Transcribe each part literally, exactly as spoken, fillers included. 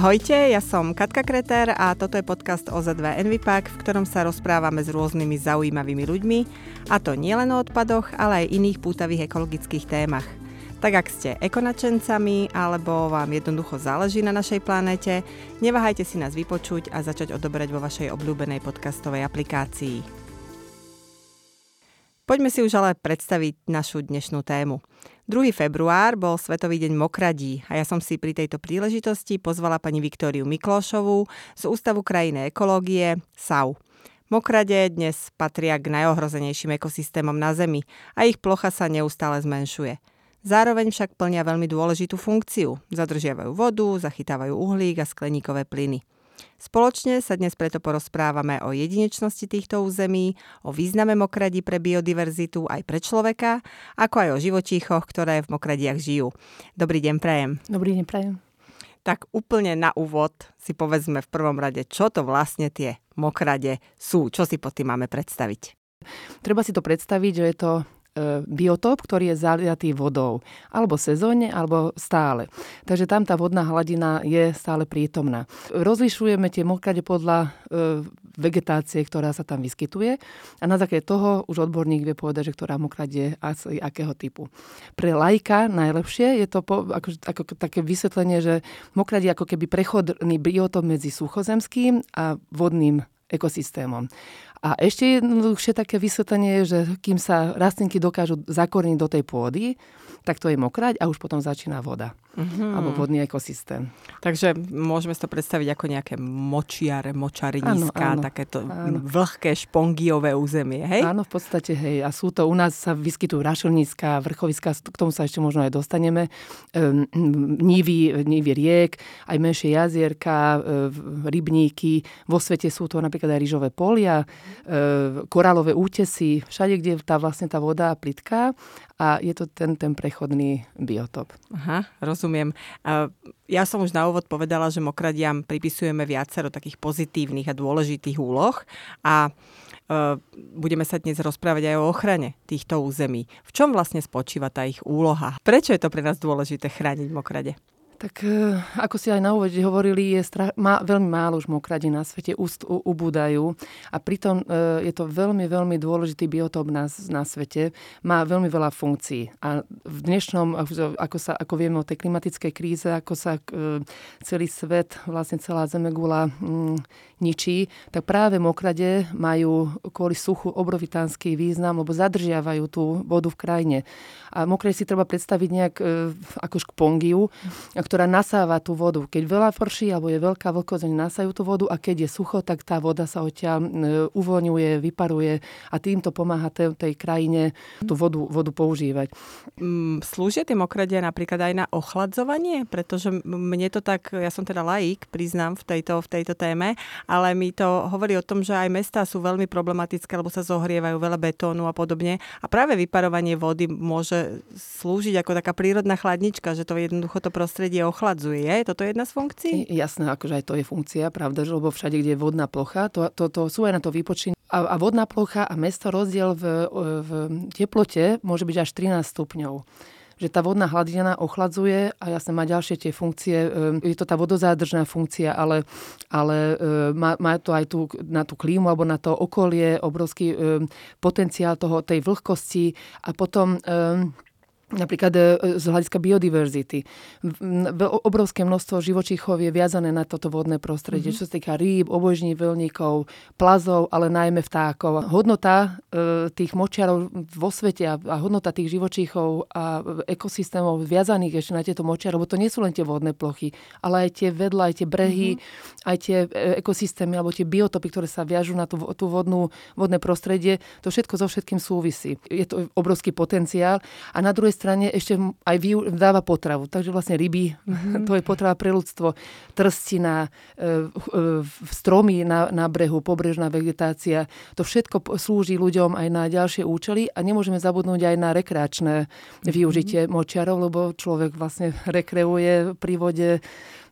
Ahojte, ja som Katka Kreter a toto je podcast ó zet vé ENVI-PAK, v ktorom sa rozprávame s rôznymi zaujímavými ľuďmi, a to nielen o odpadoch, ale aj iných pútavých ekologických témach. Tak ak ste ekonačencami alebo vám jednoducho záleží na našej planéte, neváhajte si nás vypočuť a začať odoberať vo vašej obľúbenej podcastovej aplikácii. Poďme si už ale predstaviť našu dnešnú tému. druhého februára bol Svetový deň mokradí a ja som si pri tejto príležitosti pozvala pani Viktóriu Miklošovú z Ústavu krajinej ekológie es á u. Mokrade dnes patria k najohrozenejším ekosystémom na Zemi a ich plocha sa neustále zmenšuje. Zároveň však plnia veľmi dôležitú funkciu. Zadržiavajú vodu, zachytávajú uhlík a skleníkové plyny. Spoločne sa dnes preto porozprávame o jedinečnosti týchto území, o význame mokradí pre biodiverzitu aj pre človeka, ako aj o živočíchoch, ktoré v mokradiach žijú. Dobrý deň prajem. Dobrý deň prajem. Tak úplne na úvod si povedzme v prvom rade, čo to vlastne tie mokrade sú, čo si pod tým máme predstaviť. Treba si to predstaviť, že je to biotop, ktorý je zaliatý vodou. Alebo sezónne, alebo stále. Takže tam tá vodná hladina je stále prítomná. Rozlišujeme tie mokrade podľa e, vegetácie, ktorá sa tam vyskytuje, a na základe toho už odborník vie povedať, že ktorá mokrade je asi akého typu. Pre laika najlepšie je to po, ako, ako také vysvetlenie, že mokrade je ako keby prechodný biotop medzi suchozemským a vodným ekosystémom. A ešte jednoduchšie také vysvetlenie je, že kým sa rastlinky dokážu zakorniť do tej pôdy, tak to je mokraď a už potom začína voda. Mm-hmm. Alebo vodný ekosystém. Takže môžeme si to predstaviť ako nejaké močiare, močariníska, takéto áno. vlhké špongiové územie, hej? Áno, v podstate, hej. A sú to, u nás sa vyskytujú rašelnícka, vrchoviská, k tomu sa ešte možno aj dostaneme, ehm, nívy, nívy riek, aj menšie jazierka, ehm, rybníky. Vo svete sú to napríklad aj ryžové polia, korálové útesy, všade, kde je tá, vlastne tá voda plitká, a je to ten, ten prechodný biotop. Aha, rozumiem. Ja som už na úvod povedala, že mokradiam pripisujeme viacero takých pozitívnych a dôležitých úloh a budeme sa dnes rozprávať aj o ochrane týchto území. V čom vlastne spočíva tá ich úloha? Prečo je to pre nás dôležité chrániť mokrade? Tak ako si aj na úvod hovorili, je strach, má, veľmi málo už mokradí na svete, úst u, ubúdajú a pritom e, je to veľmi, veľmi dôležitý biotop na, na svete. Má veľmi veľa funkcií a v dnešnom, ako, sa, ako vieme o tej klimatickej kríze, ako sa e, celý svet, vlastne celá zemegula m, ničí, tak práve mokrade majú kvôli suchu obrovitánsky význam, lebo zadržiavajú tú vodu v krajine. A mokrade si treba predstaviť nejak e, ako špongiu, ktorá nasáva tú vodu. Keď veľa prší alebo je veľká vlhkosť, oni nasajú tú vodu, a keď je sucho, tak tá voda sa odtiaľ uvoľňuje, vyparuje a týmto pomáha tej, tej krajine tú vodu, vodu používať. Slúžia tie mokrade napríklad aj na ochladzovanie? Pretože mne to tak, ja som teda laik, priznám v tejto, v tejto téme, ale mi to hovorí o tom, že aj mestá sú veľmi problematické, lebo sa zohrievajú, veľa betónu a podobne. A práve vyparovanie vody môže slúžiť ako taká prírodná chladnička, že to jednoducho to prostredie ochladzuje. Je toto jedna z funkcií? Jasné, akože aj to je funkcia, pravda, že lebo všade, kde je vodná plocha, to, to, to sú aj na to výpočiny. A, a vodná plocha a mesto, rozdiel v, v teplote môže byť až trinásť stupňov. Že tá vodná hladina ochladzuje a jasne má ďalšie tie funkcie. Je to tá vodozádržná funkcia, ale, ale má, má to aj tú, na tú klímu alebo na to okolie obrovský potenciál toho, tej vlhkosti a potom... Napríklad z hľadiska biodiverzity. Obrovské množstvo živočíchov je viazané na toto vodné prostredie, mm-hmm. čo sa týka rýb, obojžnívelníkov, plazov, ale najmä vtákov. Hodnota e, tých močiarov vo svete a hodnota tých živočíchov a ekosystémov viazaných ešte na tieto močiare, lebo to nie sú len tie vodné plochy, ale aj tie vedla, aj tie brehy, mm-hmm. aj tie ekosystémy alebo tie biotopy, ktoré sa viažú na tú, tú vodnú, vodné prostredie. To všetko so všetkým súvisí. Je to obrovský potenciál a na druhej strane ešte aj dáva potravu. Takže vlastne ryby, mm-hmm. to je potrava pre ľudstvo, trstina, e, e, stromy na, na brehu, pobrežná vegetácia. To všetko slúži ľuďom aj na ďalšie účely a nemôžeme zabudnúť aj na rekreačné využitie mm-hmm. močiarov, lebo človek vlastne rekreuje pri vode.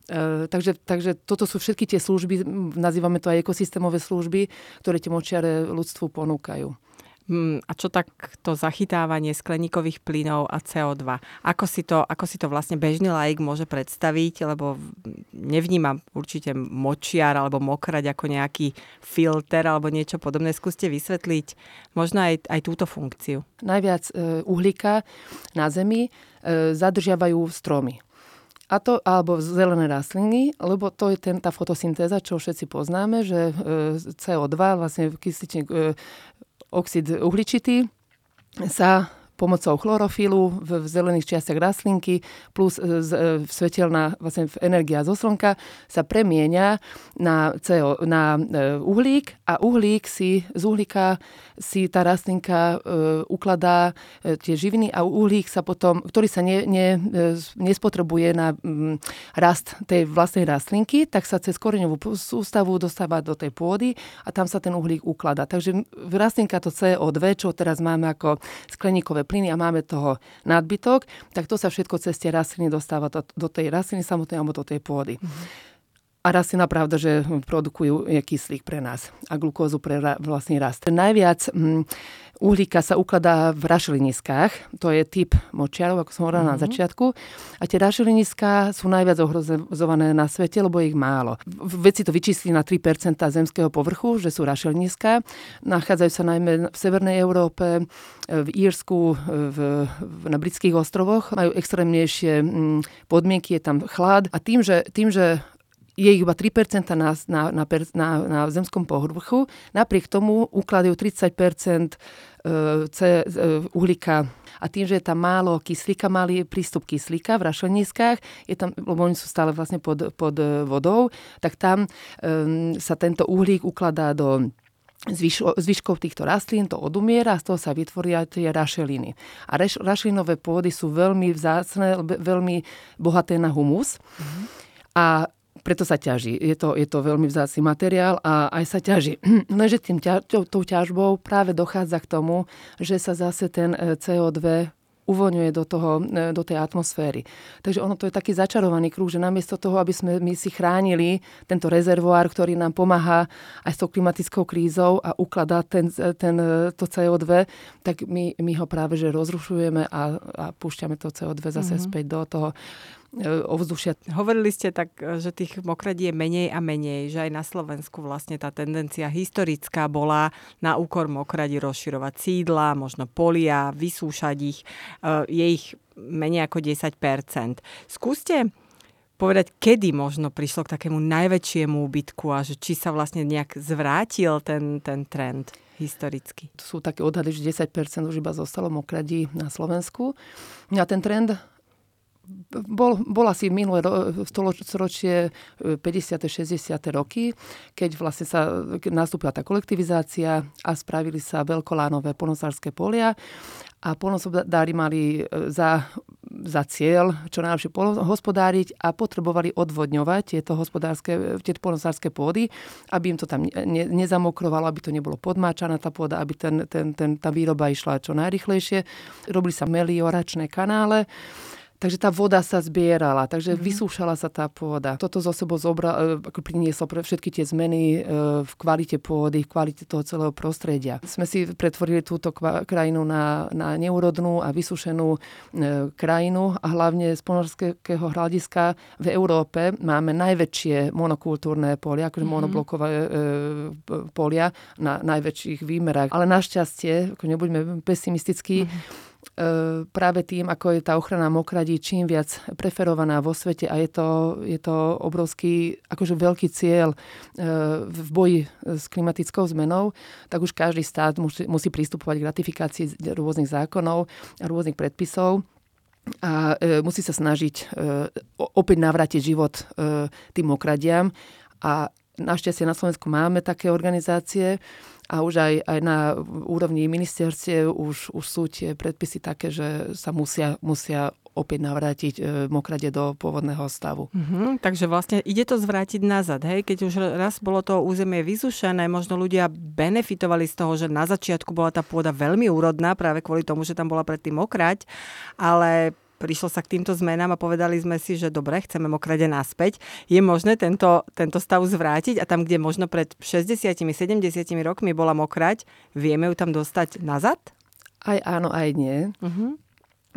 Uh, takže, takže toto sú všetky tie služby, nazývame to aj ekosystémové služby, ktoré tie močiare ľudstvu ponúkajú. A čo tak to zachytávanie skleníkových plynov a cé ó dva? Ako si to, ako si to vlastne bežný laik môže predstaviť? Lebo nevnímam určite močiar alebo mokrať ako nejaký filter alebo niečo podobné. Skúste vysvetliť možno aj, aj túto funkciu. Najviac uhlíka na Zemi zadržiavajú stromy. A to, alebo zelené rastliny, lebo to je ten, tá fotosyntéza, čo všetci poznáme, že cé ó dva, vlastne kysličník, oxid uhličitý, sa pomocou chlorofilu v, v zelených čiastiach rastlinky plus z, v svetelná vlastne energia zo slnka sa premieňa na, CO, na uhlík a uhlík si, z uhlíka si tá rastlinka e, ukladá e, tie živiny a uhlík sa potom, ktorý sa ne, ne, nespotrebuje na m, rast tej vlastnej rastlinky, tak sa cez koreňovú sústavu dostáva do tej pôdy a tam sa ten uhlík ukladá. Takže rastlinka to cé ó dva, čo teraz máme ako skleníkové plyny a máme toho nadbytok, tak to sa všetko cez tie rastliny dostáva do, do tej rastliny samotnej alebo do tej pôdy. Mm-hmm. A rastlina, pravda, že produkujú kyslík pre nás a glukózu pre ra, vlastný rast. Najviac m, uhlíka sa ukladá v rašeliniskách, to je typ močiarov, ako som hovorila mm-hmm. na začiatku. A tie rašeliniská sú najviac ohrozované na svete, lebo ich málo. Vedci to vyčíslili na tri percentá zemského povrchu, že sú rašeliniská. Nachádzajú sa najmä v Severnej Európe, v Írsku, v, na Britských ostrovoch. Majú extrémnejšie m, podmienky, je tam chlad. A tým, že, tým, že je iba tri percentá na, na, na, na, na zemskom povrchu. Napriek tomu ukladajú tridsať percent uhlíka. A tým, že je tam málo kyslíka, malý prístup kyslíka v rašeliniskách, je tam, lebo oni sú stále vlastne pod, pod vodou, tak tam um, sa tento uhlík ukladá do zvyškov týchto rastlín, to odumiera, z toho sa vytvoria tie rašeliny. A reš, rašelinové pôdy sú veľmi vzácne, veľmi bohaté na humus. Mm-hmm. A preto sa ťaží. Je to, je to veľmi vzácny materiál a aj sa ťaží. Lenže tým ťa, tou ťažbou práve dochádza k tomu, že sa zase ten cé ó dva uvoľňuje do, toho, do tej atmosféry. Takže ono to je taký začarovaný kruh, že namiesto toho, aby sme my si chránili tento rezervoár, ktorý nám pomáha aj s tou klimatickou krízou a ukladá ten, ten, to cé ó dva, tak my, my ho práve že rozrušujeme a, a púšťame to cé ó dva zase mm-hmm. späť do toho ovzdušia. Hovorili ste tak, že tých mokradí je menej a menej, že aj na Slovensku vlastne tá tendencia historická bola na úkor mokradí rozširovať sídla, možno polia, vysúšať ich. Je ich menej ako desať percent. Skúste povedať, kedy možno prišlo k takému najväčšiemu úbytku a že či sa vlastne nejak zvrátil ten, ten trend historicky. Sú také odhady, že desať percent už iba zostalo mokradí na Slovensku. A ten trend Bol, bol asi minulé storočie päťdesiate šesťdesiate roky, keď vlastne sa nastúpila tá kolektivizácia a spravili sa veľkolánové poľnohospodárske polia a poľnohospodári mali za, za cieľ čo najlepšie hospodáriť a potrebovali odvodňovať tieto hospodárske, tieto poľnohospodárske pôdy, aby im to tam ne, nezamokrovalo, aby to nebolo podmáčaná tá pôda, aby ten, ten, ten, tá výroba išla čo najrychlejšie. Robili sa melioračné kanále. Takže tá voda sa zbierala, takže mm-hmm. vysúšala sa tá pôda. Toto zo sebou zobra, prinieslo pre všetky tie zmeny v kvalite pôdy, v kvalite toho celého prostredia. Sme si pretvorili túto krajinu na, na neúrodnú a vysúšenú krajinu a hlavne z poľnohospodárskeho hľadiska v Európe máme najväčšie monokultúrne polia, akože mm-hmm. monoblokové polia na najväčších výmerách. Ale našťastie, ako nebuďme pesimistickí, mm-hmm. práve tým, ako je tá ochrana mokradí čím viac preferovaná vo svete a je to, je to obrovský, akože veľký cieľ v boji s klimatickou zmenou, tak už každý štát musí, musí pristupovať k ratifikácii rôznych zákonov a rôznych predpisov a musí sa snažiť opäť navrátiť život tým mokradiam a našťastie na Slovensku máme také organizácie a už aj, aj na úrovni ministerstiev už, už sú tie predpisy také, že sa musia, musia opäť navrátiť mokrade do pôvodného stavu. Mm-hmm, takže vlastne ide to zvrátiť nazad. Hej? Keď už raz bolo to územie vysušené, možno ľudia benefitovali z toho, že na začiatku bola tá pôda veľmi úrodná práve kvôli tomu, že tam bola predtým mokrať, ale prišlo sa k týmto zmenám a povedali sme si, že dobre, chceme mokrade naspäť. Je možné tento, tento stav zvrátiť a tam, kde možno pred šesťdesiatimi, sedemdesiatimi rokmi bola mokrať, vieme ju tam dostať nazad? Aj áno, aj nie. Uh-huh.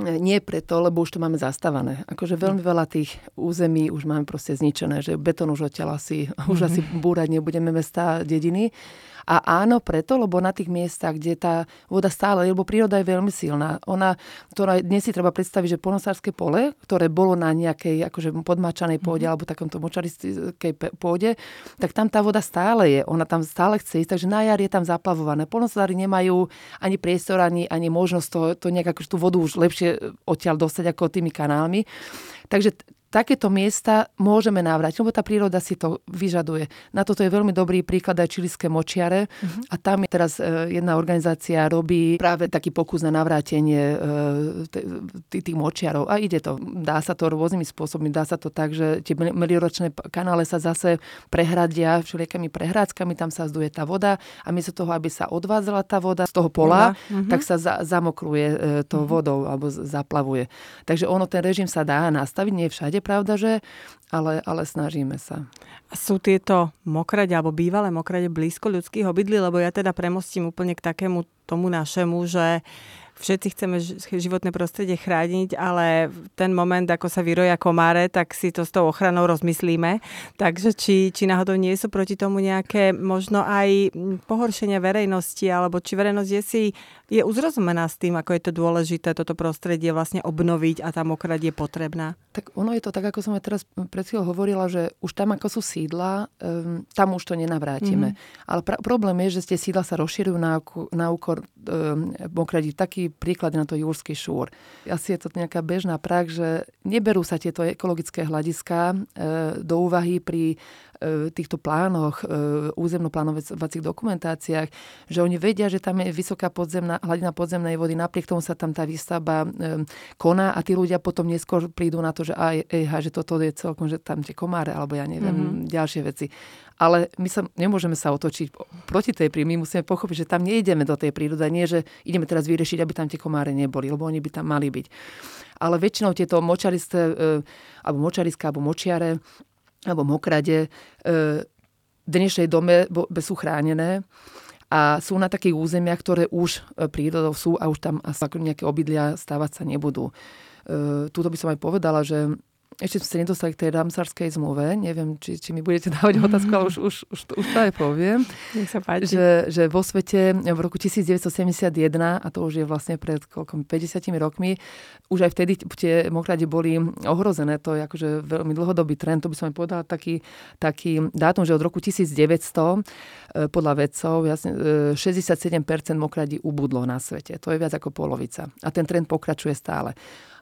Nie preto, lebo už to máme zastavané. Akože veľmi veľa tých území už máme proste zničené, že betón už odtiaľ asi, uh-huh. už asi búrať nebudeme mesta, dediny. A áno, preto, lebo na tých miestach, kde tá voda stále, lebo príroda je veľmi silná. Ona, to dnes si treba predstaviť, že poľnohospodárske pole, ktoré bolo na nejakej akože podmáčanej pôde, mm-hmm. alebo takomto močaristickej pôde, tak tam tá voda stále je. Ona tam stále chce ísť, takže na jar je tam zaplavované. Poľnohospodári nemajú ani priestor, ani, ani možnosť to, to nejak akože tú vodu už lepšie odtiaľ dostať ako tými kanálmi. Takže takéto miesta môžeme navrať, lebo tá príroda si to vyžaduje. Na toto je veľmi dobrý príklad aj čilské močiare. Uh-huh. A tam je teraz e, jedna organizácia robí práve taký pokus na navrátenie e, tých močiarov. A ide to. Dá sa to rôznymi spôsobmi. Dá sa to tak, že tie miliročné kanále sa zase prehradia všelijakými prehrádzkami. Tam sa zduje tá voda. A miesto toho, aby sa odvádzala tá voda z toho pola, uh-huh. tak sa za, zamokruje e, to uh-huh. vodou alebo zaplavuje. Takže ono, ten režim sa dá nastaviť, nie všade. Pravda, že? Ale, ale snažíme sa. Sú tieto mokrade alebo bývalé mokrade blízko ľudských obydlí? Lebo ja teda premostím úplne k takému tomu našemu, že všetci chceme životné prostredie chrániť, ale ten moment, ako sa vyroja komáre, tak si to s tou ochranou rozmyslíme. Takže či, či náhodou nie sú proti tomu nejaké možno aj pohoršenia verejnosti, alebo či verejnosť je si je uzrozumená s tým, ako je to dôležité toto prostredie vlastne obnoviť a tá mokrať je potrebná? Tak ono je to tak, ako som aj teraz pred chvíľou hovorila, že už tam, ako sú sídla, tam už to nenavrátime. Mm-hmm. Ale pra- problém je, že tie sídla sa rozširujú na, na úkor um, mokradí. Taký príklad na to Jurský šúr. Asi je to nejaká bežná prax, že neberú sa tieto ekologické hľadiska e, do úvahy pri e, týchto plánoch, e, územnoplánovacích dokumentáciách, že oni vedia, že tam je vysoká podzemná, hladina podzemnej vody, napriek tomu sa tam tá výstavba e, koná a tí ľudia potom neskôr prídu na to, že aj, aj, že toto je celkom, že tam tie komáre, alebo ja neviem, mm-hmm. ďalšie veci. Ale my sa nemôžeme sa otočiť proti tej prírode. My musíme pochopiť, že tam nejdeme do tej prírody, nie, že ideme teraz vyriešiť, aby tam tie komáre neboli, lebo oni by tam mali byť. Ale väčšinou tieto močaristé, alebo močariska, alebo močiare, alebo mokrade v dnešnej dobe sú chránené a sú na takých územiach, ktoré už prírodou sú a už tam nejaké obydlia stávať sa nebudú. Tuto by som aj povedala, že ešte sme sa nedostali k tej ramsarskej zmluve. Neviem, či, či mi budete dávať otázku, ale už, už, už, už to aj poviem. Nech sa páči. Že, že vo svete v roku devätnásť sedemdesiatjeden, a to už je vlastne pred koľkom, päťdesiatimi rokmi, už aj vtedy tie mokrade boli ohrozené. To je akože veľmi dlhodobý trend. To by som aj povedala taký, taký dátum, že od roku devätnásť deväťsto podľa vedcov šesťdesiatsedem percent mokradí ubudlo na svete. To je viac ako polovica. A ten trend pokračuje stále.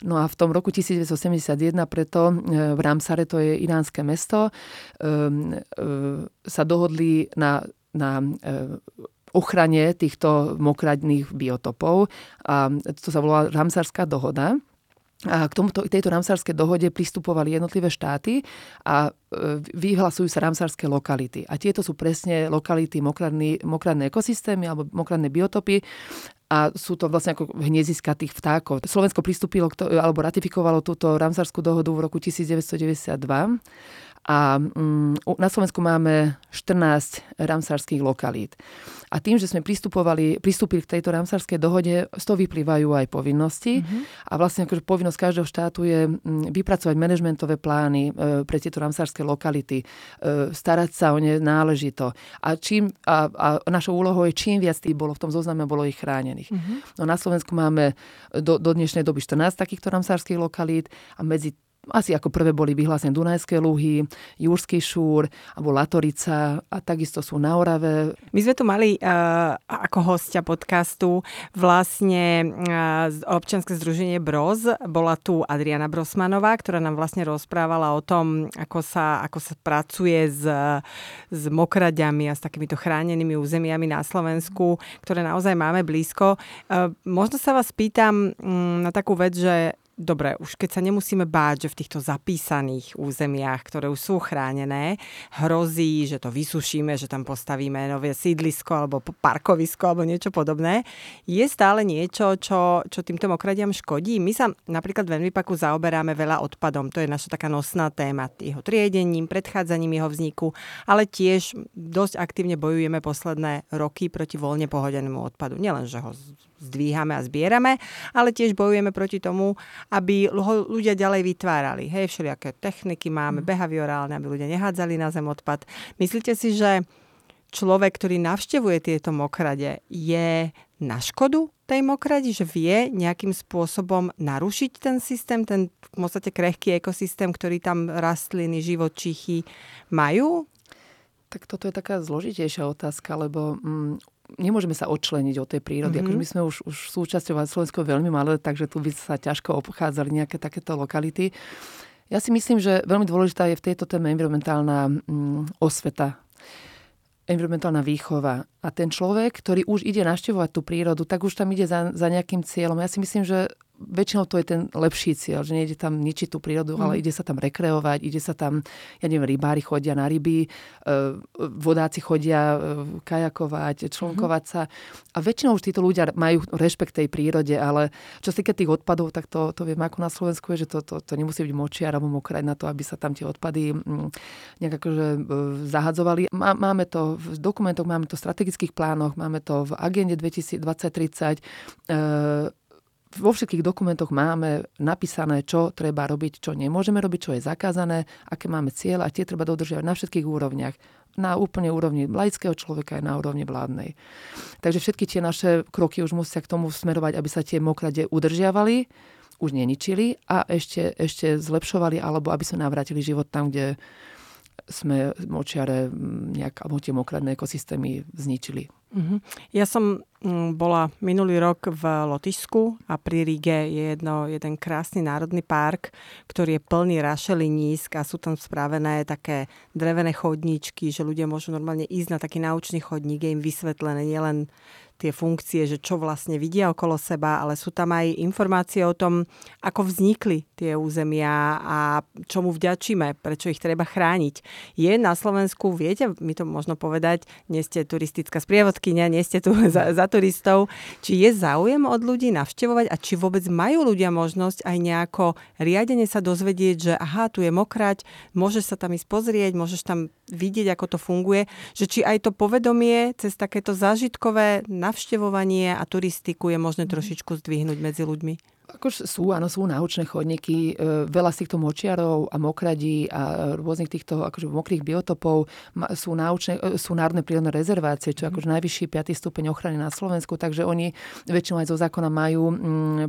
No a v tom roku devätnásť sedemdesiatjeden preto v Ramsare, to je iránske mesto, sa dohodli na, na ochrane týchto mokradných biotopov. A to sa volá Ramsarská dohoda. A k tomuto, tejto ramsarskej dohode pristupovali jednotlivé štáty a vyhlasujú sa ramsarské lokality. A tieto sú presne lokality mokradný, mokradné ekosystémy alebo mokradné biotopy. A sú to vlastne ako hniezdiska tých vtákov. Slovensko pristúpilo k to, alebo ratifikovalo túto Ramsarskú dohodu v roku devätnásť deväťdesiatdva. A na Slovensku máme štrnásť ramsarských lokalít. A tým, že sme pristupovali, pristúpili k tejto ramsarskej dohode, z toho vyplývajú aj povinnosti. Mm-hmm. A vlastne akože povinnosť každého štátu je vypracovať manažmentové plány pre tieto ramsarské lokality, starať sa o ne náležito. A, čím, a, a našou úlohou je, čím viac tých bolo v tom zozname, bolo ich chránených. Mm-hmm. No na Slovensku máme do, do dnešnej doby štrnásť takýchto ramsarských lokalít a medzi asi ako prvé boli vyhlásené Dunajské lúhy, Jurský šúr, alebo Latorica a takisto sú na Orave. My sme tu mali uh, ako hostia podcastu vlastne uh, občianske združenie Broz. Bola tu Adriána Brosmanová, ktorá nám vlastne rozprávala o tom, ako sa, ako sa pracuje s, s mokraďami a s takýmito chránenými územiami na Slovensku, ktoré naozaj máme blízko. Uh, možno sa vás pýtam um, na takú vec, že dobre, už keď sa nemusíme báť, že v týchto zapísaných územiach, ktoré už sú chránené, hrozí, že to vysušíme, že tam postavíme nové sídlisko alebo parkovisko alebo niečo podobné, je stále niečo, čo, čo týmto mokradiam škodí. My sa napríklad v ENVI-PAKu zaoberáme veľa odpadom. To je naša taká nosná téma, jeho triedením, predchádzaním jeho vzniku, ale tiež dosť aktívne bojujeme posledné roky proti voľne pohodenému odpadu. Nielen, že ho zdvíhame a zbierame, ale tiež bojujeme proti tomu, aby ho ľudia ďalej vytvárali. Hej, všelijaké techniky máme, behaviorálne, aby ľudia nehádzali na zem odpad. Myslíte si, že človek, ktorý navštevuje tieto mokrade, je na škodu tej mokradi, že vie nejakým spôsobom narušiť ten systém, ten v podstate krehký ekosystém, ktorý tam rastliny, živočíchy majú? Tak toto je taká zložitejšia otázka, lebo Mm, nemôžeme sa odčleniť od tej prírody. Mm-hmm. Akože my sme už, už súčasťou Slovensko veľmi malé, takže tu by sa ťažko obchádzali nejaké takéto lokality. Ja si myslím, že veľmi dôležitá je v tejto téme environmentálna mm, osveta, environmentálna výchova. A ten človek, ktorý už ide navštevovať tú prírodu, tak už tam ide za, za nejakým cieľom. Ja si myslím, že väčšinou to je ten lepší cieľ, že nejde tam ničiť tú prírodu, mm. ale ide sa tam rekreovať, ide sa tam, ja neviem, rybári chodia na ryby, vodáci chodia kajakovať, člnkovať sa. A väčšinou už títo ľudia majú rešpekt tej prírode, ale čo sa týka tých odpadov, tak to, to vieme, ako na Slovensku je, že to, to, to nemusí byť močiar alebo mokrať na to, aby sa tam tie odpady nejak akože zahadzovali. Máme to v dokumentoch, máme to v strategických plánoch, máme to v agende dvetisíc dvadsať tridsať, vo všetkých dokumentoch máme napísané, čo treba robiť, čo nemôžeme robiť, čo je zakázané, aké máme cieľ a tie treba dodržiavať na všetkých úrovniach. Na úplne úrovni laického človeka aj na úrovni vládnej. Takže všetky tie naše kroky už musia k tomu smerovať, aby sa tie mokrade udržiavali, už neničili a ešte, ešte zlepšovali, alebo aby sme navrátili život tam, kde sme močiare nejak, alebo tie mokradné ekosystémy zničili. Ja som bola minulý rok v Lotyšsku a pri Rige je jedno, jeden krásny národný park, ktorý je plný rašelinísk a sú tam spravené také drevené chodníčky, že ľudia môžu normálne ísť na taký naučný chodník, je im vysvetlené nielen tie funkcie, že čo vlastne vidia okolo seba, ale sú tam aj informácie o tom, ako vznikli tie územia a čomu vďačíme, prečo ich treba chrániť. Je na Slovensku, viete, mi to možno povedať, nie ste turistická sprievodkyňa, nie ste tu za, za turistov, či je záujem od ľudí navštevovať a či vôbec majú ľudia možnosť aj nejako riadene sa dozvedieť, že aha, tu je mokrať, môžeš sa tam ísť pozrieť, môžeš tam vidieť, ako to funguje, že či aj to povedomie cez takéto zážitkové navštevovanie a turistiku je možné trošičku zdvihnúť medzi ľuďmi? Akož sú, áno, sú náučné chodníky. Veľa z týchto močiarov a mokradí a rôznych týchto akože mokrých biotopov sú, náučné, sú národné prírodné rezervácie, čo je akože najvyšší piaty stupeň ochrany na Slovensku, takže oni väčšinou aj zo zákona majú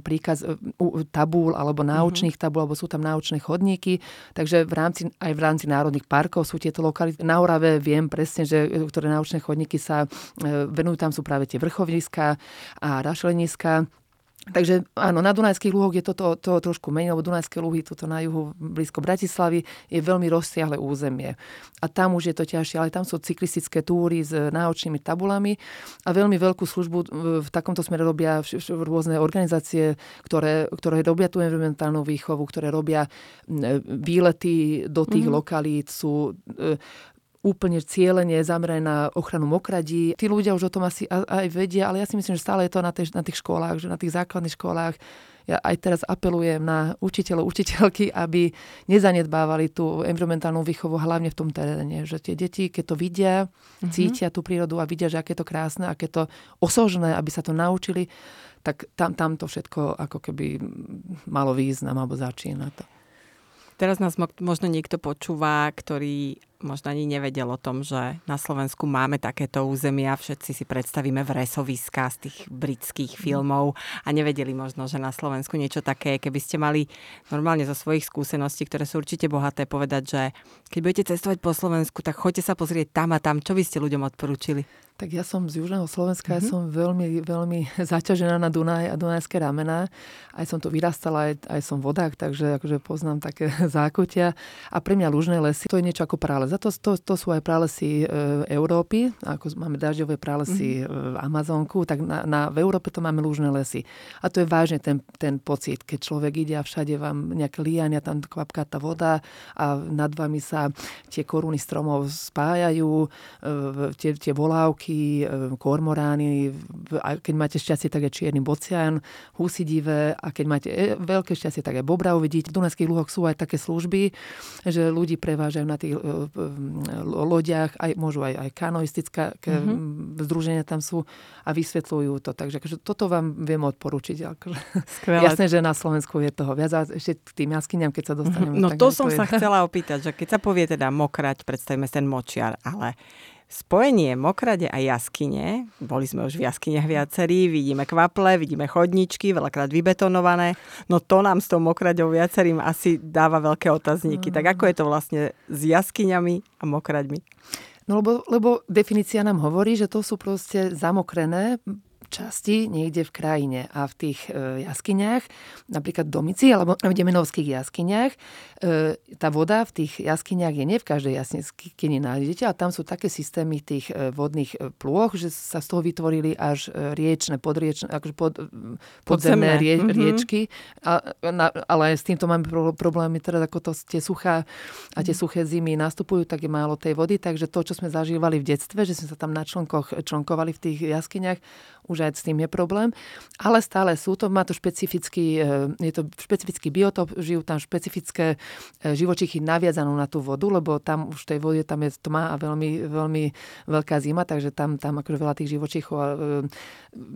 príkaz tabúl alebo náučných tabúl, alebo sú tam náučné chodníky, takže v rámci, aj v rámci národných parkov sú tieto lokality. Na Orave viem presne, že ktoré náučné chodníky sa venujú, tam sú práve tie vrchoviska a rašeleniska. Takže áno, na Dunajských lúhoch je toto to, to trošku menej, lebo Dunajské lúhy, toto na juhu blízko Bratislavy, je veľmi rozsiahle územie. A tam už je to ťažšie, ale tam sú cyklistické túry s náučnými tabulami a veľmi veľkú službu v takomto smere robia rôzne organizácie, ktoré, ktoré robia tú environmentálnu výchovu, ktoré robia výlety do tých mm-hmm. lokalít, sú úplne cieľene zamerané na ochranu mokradí. Tí ľudia už o tom asi aj vedia, ale ja si myslím, že stále je to na, tej, na tých školách, že na tých základných školách. Ja aj teraz apelujem na učiteľov, učiteľky, aby nezanedbávali tú environmentálnu výchovu, hlavne v tom teréne. Že tie deti, keď to vidia, mm-hmm. cítia tú prírodu a vidia, že aké to krásne, aké to osožné, aby sa to naučili, tak tam, tam to všetko ako keby malo význam, alebo začína to. Teraz nás možno niekto počúva, ktorý možno ani nevedel o tom, že na Slovensku máme takéto územia. Všetci si predstavíme vresoviská z tých britských filmov a nevedeli možno, že na Slovensku niečo také. Keby ste mali normálne zo svojich skúseností, ktoré sú určite bohaté, povedať, že keď budete cestovať po Slovensku, tak choďte sa pozrieť tam a tam. Čo by ste ľuďom odporúčili? Tak ja som z južného Slovenska, mm-hmm. ja som veľmi, veľmi zaťažená na Dunaj a dunajské ramená. Aj som tu vyrastala, aj, aj som vodák, takže akože poznám také zákutia. A pre mňa lužné lesy, to je niečo ako prales. pralesa. To, to, to sú aj pralesy e, Európy, ako máme dažďové pralesy mm-hmm. v Amazonku, tak na, na, v Európe to máme lúžne lesy. A to je vážne ten, ten pocit, keď človek ide a všade vám nejaké liania, tam kvapká tá voda a nad vami sa tie koruny stromov spájajú, e, tie, tie volávky, e, kormorány, a keď máte šťastie, tak je čierny bocian, husidivé, a keď máte e, veľké šťastie, tak aj bobra uvidíte. V Dunajských lúhoch sú aj také služby, že ľudí prevážajú na tých loďach, aj, môžu aj, aj kanoistické mm-hmm. združenia tam sú a vysvetľujú to. Takže akože, toto vám viem odporučiť. Akože. Jasné, že na Slovensku je toho viac, ale ešte k tým jaskyniam, keď sa dostaneme. Mm-hmm. No tak, to som to sa chcela opýtať, že keď sa povie teda mokrať, predstavíme ten močiar, ale spojenie mokrade a jaskyne, boli sme už v jaskyniach viacerí, vidíme kvaple, vidíme chodničky, veľakrát vybetonované, no to nám s tou mokraďou viacerým asi dáva veľké otázniky. Mm. Tak ako je to vlastne s jaskyňami a mokraďmi? No lebo, lebo definícia nám hovorí, že to sú proste zamokrené časti niekde v krajine a v tých e, jaskyniach, napríklad Domici alebo v Demenovských jaskyniach, e, tá voda v tých jaskyniach je nie v každej jaskyni nájdete a tam sú také systémy tých e, vodných plôch, že sa z toho vytvorili až riečne, podriečne, akože pod, podzemné rie, mm-hmm. riečky, a, na, ale s týmto máme pro, problémy teraz, ako to tie suchá a tie suché zimy nastupujú, tak je málo tej vody, takže to, čo sme zažívali v detstve, že sme sa tam na člnkoch člnkovali v tých jaskyniach, už aj s tým je problém, ale stále sú to, má to špecifický, je to špecifický biotop, žijú tam špecifické živočichy naviazanú na tú vodu, lebo tam už v tej vode tam je tma a veľmi, veľmi veľká zima, takže tam, tam akože veľa tých živočichov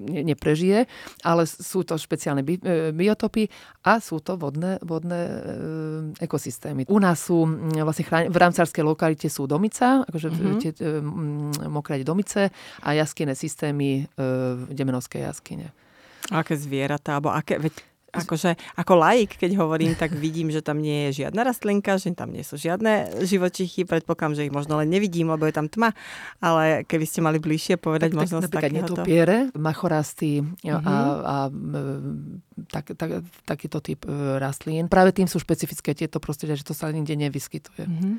neprežije, ale sú to špeciálne biotopy a sú to vodné, vodné ekosystémy. U nás sú vlastne v ramsarskej lokalite sú Domica, akože mm-hmm. tie mokrade Domice a jaskyné systémy Demenovskej jaskyne. Aké zvieratá, alebo aké, veď akože, ako laik, keď hovorím, tak vidím, že tam nie je žiadna rastlinka, že tam nie sú žiadne živočichy, predpokladám, že ich možno len nevidím, lebo je tam tma, ale keby ste mali bližšie povedať tak, možnosť tak, takéhoto. Netúpiere, machorasty mm-hmm. a, a tak, tak, takýto typ rastlín. Práve tým sú špecifické tieto prostredia, že to sa nikde nevyskytuje. Mm-hmm.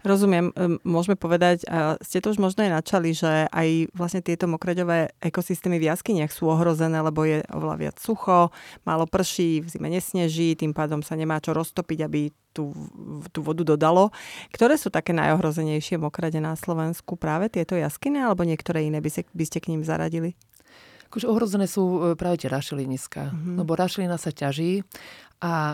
Rozumiem, môžeme povedať, ste to už možno aj načali, že aj vlastne tieto mokraďové ekosystémy v jaskyniach sú ohrozené, lebo je oveľa viac sucho, málo prší, v zime nesneží, tým pádom sa nemá čo roztopiť, aby tú, tú vodu dodalo. Ktoré sú také najohrozenejšie mokrade na Slovensku? Práve tieto jaskyne, alebo niektoré iné by, se, by ste k ním zaradili? Akože ohrozené sú práve tie rašeliniska, mm-hmm. lebo rašelina sa ťaží a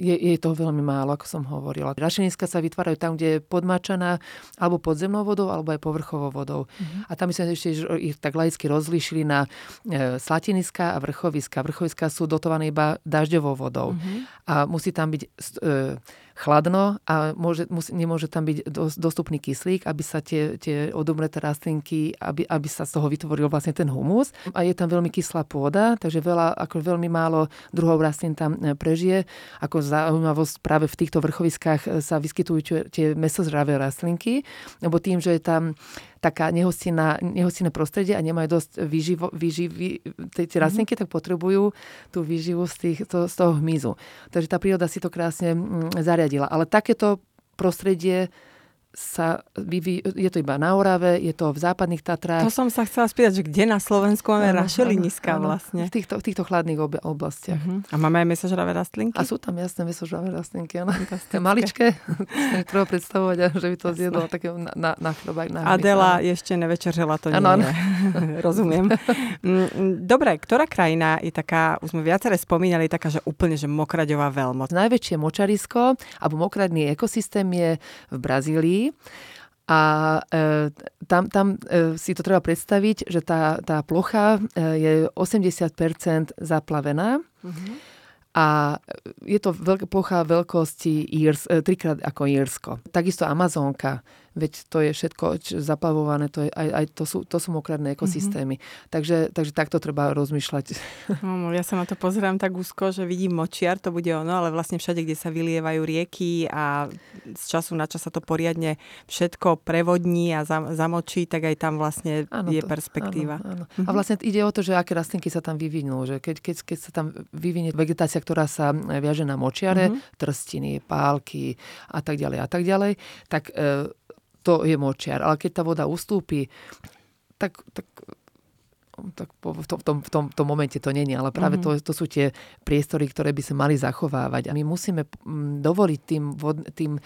e, e, je toho veľmi málo, ako som hovorila. Rašeliniska sa vytvárajú tam, kde je podmačaná alebo podzemnou vodou, alebo aj povrchovou vodou. Mm-hmm. A tam myslím ešte, že ich tak laicky rozlíšili na e, slatiniská a vrchoviska. Vrchoviska sú dotované iba dažďovou vodou. Mm-hmm. A musí tam byť E, chladno a môže, mus, nemôže tam byť dos, dostupný kyslík, aby sa tie, tie odumreté rastlinky, aby, aby sa z toho vytvoril vlastne ten humus. A je tam veľmi kyslá pôda, takže veľa, ako veľmi málo druhov rastlín tam prežije. Ako zaujímavosť, práve v týchto vrchoviskách sa vyskytujú tie, tie mesozdravé rastlinky, lebo tým, že je tam taká nehostinná, nehostinné prostredie a nemajú dosť výživo, výživy, tie, tie rastlinky, mm-hmm. tak potrebujú tú výživu z, tých, to, z toho hmyzu. Takže tá príroda si to krásne zariadila. Ale takéto prostredie sa vyvíj, je to iba na Orave, je to v západných Tatrách. To som sa chcela spýtať, že kde na Slovensku máme no, rašeliniska vlastne? V týchto, v týchto chladných ob- oblastiach. Uh-huh. A máme aj mesožravé rastlinky? A sú tam jasné mesožravé rastlinky. Áno. Maličké. Treba predstavovať, že by to zjedlo také na, na, na chlebách. Adela na ešte nevečeržela, to ano, nie je. Rozumiem. Dobre, ktorá krajina je taká, už sme viacere spomínali, taká, že úplne, že mokraďová veľmoc? Najväčšie močarisko, alebo mokradný ekosystém je v Brazílii. A e, tam, tam e, si to treba predstaviť, že tá, tá plocha e, je osemdesiat percent zaplavená. Mm-hmm. A je to veľk, plocha veľkosti Írs, e, trikrát ako Írsko. Takisto Amazonka. veď to je všetko zaplavované, to je, aj, aj to sú, to sú mokradné ekosystémy. Mm-hmm. Takže, takže takto treba rozmýšľať. No, ja sa na to pozerám tak úzko, že vidím močiar, to bude ono, ale vlastne všade, kde sa vylievajú rieky a z času na čas sa to poriadne všetko prevodní a zamočí, tak aj tam vlastne áno, je to, perspektíva. Áno, áno. Mm-hmm. A vlastne ide o to, že aké rastlinky sa tam vyvinú, že keď, keď, keď sa tam vyvinie vegetácia, ktorá sa viaže na močiare, mm-hmm. trstiny, pálky a tak ďalej a tak ďalej, tak e, to je močiar. Ale keď tá voda ustúpi, tak, tak, tak v, tom, v, tom, v, tom, v tom momente to není. Ale práve mm-hmm. to, to sú tie priestory, ktoré by sa mali zachovávať. A my musíme dovoliť tým, vod, tým e,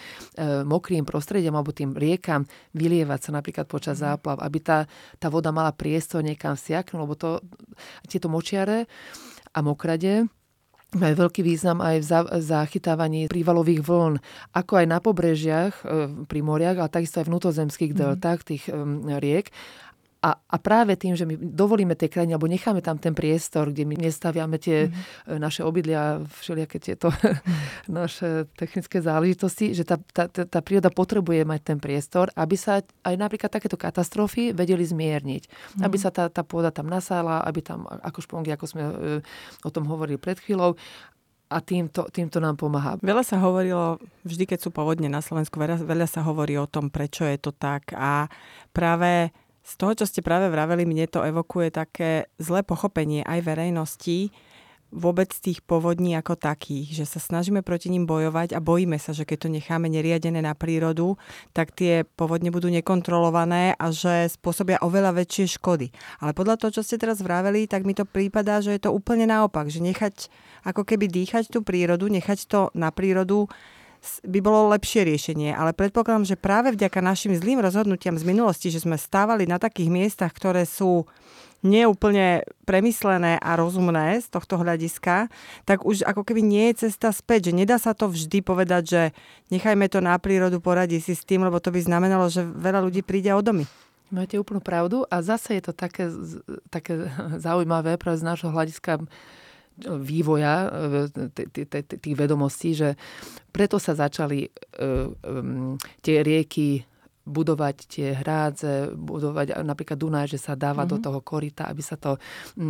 mokrým prostrediam alebo tým riekam vylievať sa napríklad počas záplav, aby tá, tá voda mala priestor niekam siaknúť, lebo to, tieto močiare a mokrade majú veľký význam aj v zachytávaní prívalových vln, ako aj na pobrežiach, pri moriach, ale takisto aj v vnútrozemských deltách tých riek. A, a práve tým, že my dovolíme tej krajine, alebo necháme tam ten priestor, kde my nestaviame tie mm. naše obydlia, všelijaké tieto naše technické záležitosti, že tá, tá, tá príroda potrebuje mať ten priestor, aby sa aj napríklad takéto katastrofy vedeli zmierniť. Mm. Aby sa tá, tá pôda tam nasála, aby tam, ako špongy, ako sme o tom hovorili pred chvíľou, a týmto, týmto nám pomáha. Veľa sa hovorilo, vždy keď sú povodne na Slovensku, veľa, veľa sa hovorí o tom, prečo je to tak. A práve z toho, čo ste práve vraveli, mne to evokuje také zlé pochopenie aj verejnosti vôbec tých povodní ako takých, že sa snažíme proti ním bojovať a bojíme sa, že keď to necháme neriadené na prírodu, tak tie povodne budú nekontrolované a že spôsobia oveľa väčšie škody. Ale podľa toho, čo ste teraz vraveli, tak mi to prípadá, že je to úplne naopak, že nechať ako keby dýchať tú prírodu, nechať to na prírodu by bolo lepšie riešenie, ale predpokladám, že práve vďaka našim zlým rozhodnutiam z minulosti, že sme stávali na takých miestach, ktoré sú neúplne premyslené a rozumné z tohto hľadiska, tak už ako keby nie je cesta späť, že nedá sa to vždy povedať, že nechajme to na prírodu, poradí si s tým, lebo to by znamenalo, že veľa ľudí príde o domy. Máte úplnú pravdu a zase je to také, také zaujímavé práve z nášho hľadiska vývoja tých vedomostí, že preto sa začali tie rieky budovať, tie hrádze, budovať napríklad Dunaj, že sa dáva mm-hmm. do toho koryta, aby sa to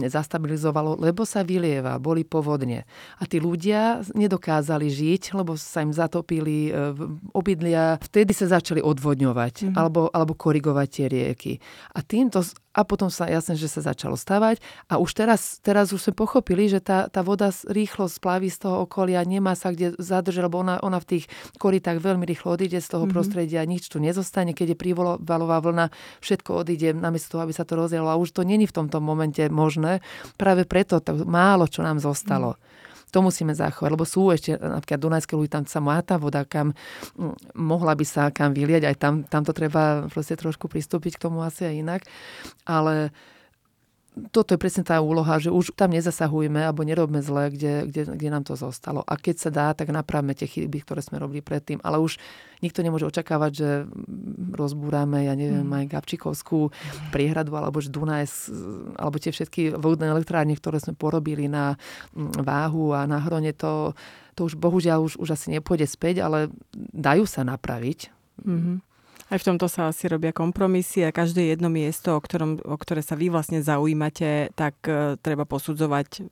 zastabilizovalo, lebo sa vylieva, boli povodne. A tí ľudia nedokázali žiť, lebo sa im zatopili obydlia. Vtedy sa začali odvodňovať mm-hmm. alebo, alebo korigovať tie rieky. A týmto A potom sa jasne, že sa začalo stavať a už teraz, teraz už sme pochopili, že tá, tá voda rýchlo splaví z toho okolia, nemá sa kde zadržať, lebo ona, ona v tých korytách veľmi rýchlo odíde z toho mm-hmm. prostredia, nič tu nezostane, keď je prívalová vlna, všetko odíde namiesto toho, aby sa to rozdielalo a už to není v tomto momente možné, práve preto to málo, čo nám zostalo. Mm-hmm. To musíme zachovať, lebo sú ešte napríklad Dunajské lúhy, tam sa má tá voda, kam mohla by sa kam vyliať, aj tam, tam to treba proste trošku pristúpiť k tomu asi aj inak, ale toto je presne tá úloha, že už tam nezasahujme alebo nerobme zle, kde, kde, kde nám to zostalo. A keď sa dá, tak napravme tie chyby, ktoré sme robili predtým. Ale už nikto nemôže očakávať, že rozbúrame, ja neviem, mm. aj Gabčikovskú priehradu, alebo že Dunaj, alebo tie všetky vodné elektrárne, ktoré sme porobili na Váhu a na Hrone, to, to už bohužiaľ už, už asi nepôjde späť, ale dajú sa napraviť. Mhm. Aj v tomto sa asi robia kompromisy a každé jedno miesto, o, ktorom, o ktoré sa vy vlastne zaujímate, tak e, treba posudzovať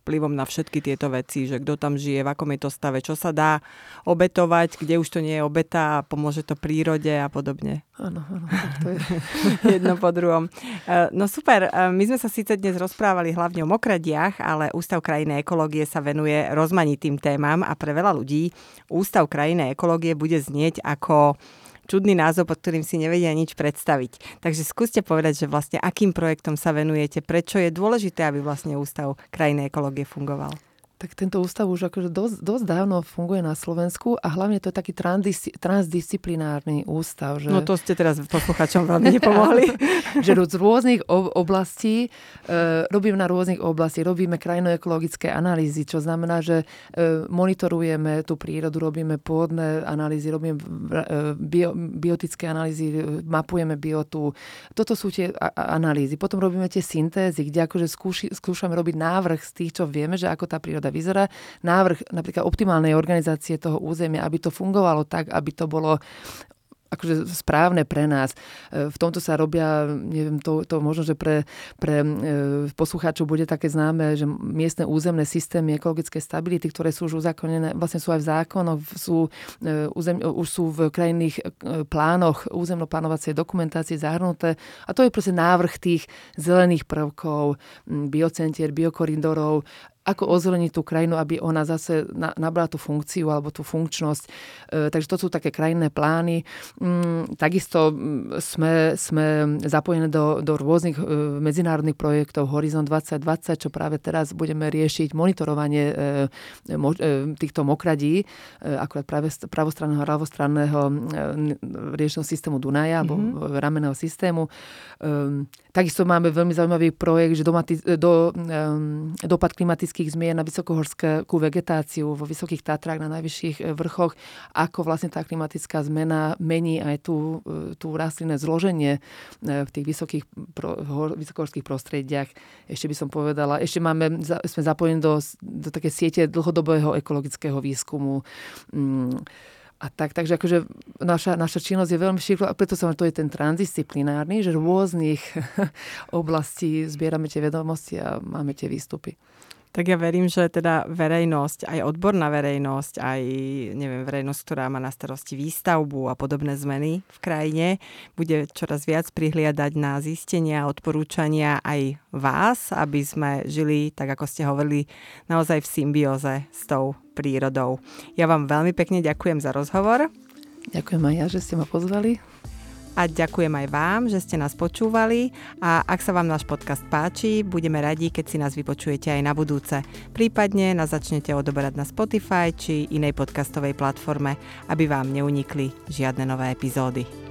vplyvom na všetky tieto veci, že kto tam žije, v akom je to stave, čo sa dá obetovať, kde už to nie je obeta a pomôže to prírode a podobne. Áno, áno, tak to je jedno po druhom. E, no super, e, my sme sa síce dnes rozprávali hlavne o mokradiach, ale Ústav krajinej ekológie sa venuje rozmanitým témam a pre veľa ľudí Ústav krajinej ekológie bude znieť ako čudný názov, pod ktorým si nevedia nič predstaviť. Takže skúste povedať, že vlastne akým projektom sa venujete, prečo je dôležité, aby vlastne Ústav krajinej ekológie fungoval. Tak tento ústav už akože dosť, dosť dávno funguje na Slovensku a hlavne to je taký transdis, transdisciplinárny ústav. Že... No to ste teraz posluchačom vám nepomohli. Že z rôznych oblastí, e, robíme na rôznych oblasti, robíme krajinoekologické analýzy, čo znamená, že e, monitorujeme tú prírodu, robíme pôdne analýzy, robíme e, bio, biotické analýzy, mapujeme biotu. Toto sú tie a, analýzy. Potom robíme tie syntézy, kde akože skúši, skúšame robiť návrh z tých, čo vieme, že ako tá príroda vyzerá, návrh napríklad optimálnej organizácie toho územia, aby to fungovalo tak, aby to bolo akože správne pre nás. V tomto sa robia, neviem, to, to možno, že pre, pre poslucháčov bude také známe, že miestne územné systémy ekologické stability, ktoré sú už uzákonené, vlastne sú aj v zákonoch, sú, územ, už sú v krajinných plánoch územno-plánovacej dokumentácie zahrnuté. A to je proste návrh tých zelených prvkov, biocentier, biokoridorov, ako ozeleniť tú krajinu, aby ona zase nabrala tú funkciu alebo tú funkčnosť. Takže to sú také krajinné plány. Takisto sme, sme zapojení do, do rôznych medzinárodných projektov Horizon dvadsať dvadsať, čo práve teraz budeme riešiť monitorovanie týchto mokradí, akurát práve pravostranného a ľavostranného riečného systému Dunaja, alebo mm-hmm. ramenného systému. Takisto máme veľmi zaujímavý projekt, že doma, do, um, dopad klimatických zmien na vysokohorskú vegetáciu vo Vysokých Tatrách na najvyšších vrchoch, ako vlastne tá klimatická zmena mení aj tú, tú rastlinné zloženie v tých vysokých, pro, hor, vysokohorských prostrediach. Ešte by som povedala, ešte máme, sme zapojení do, do také siete dlhodobého ekologického výskumu. Um, A tak, takže akože naša, naša činnosť je veľmi široká a preto sa to je ten transdisciplinárny, že rôznych oblastí zbierame tie vedomosti a máme tie výstupy. Tak ja verím, že teda verejnosť, aj odborná verejnosť, aj neviem, verejnosť, ktorá má na starosti výstavbu a podobné zmeny v krajine, bude čoraz viac prihliadať na zistenia, odporúčania aj vás, aby sme žili, tak ako ste hovorili, naozaj v symbióze s tou prírodou. Ja vám veľmi pekne ďakujem za rozhovor. Ďakujem aj ja, že ste ma pozvali. A ďakujem aj vám, že ste nás počúvali a ak sa vám náš podcast páči, budeme radi, keď si nás vypočujete aj na budúce. Prípadne nás začnete odoberať na Spotify či inej podcastovej platforme, aby vám neunikli žiadne nové epizódy.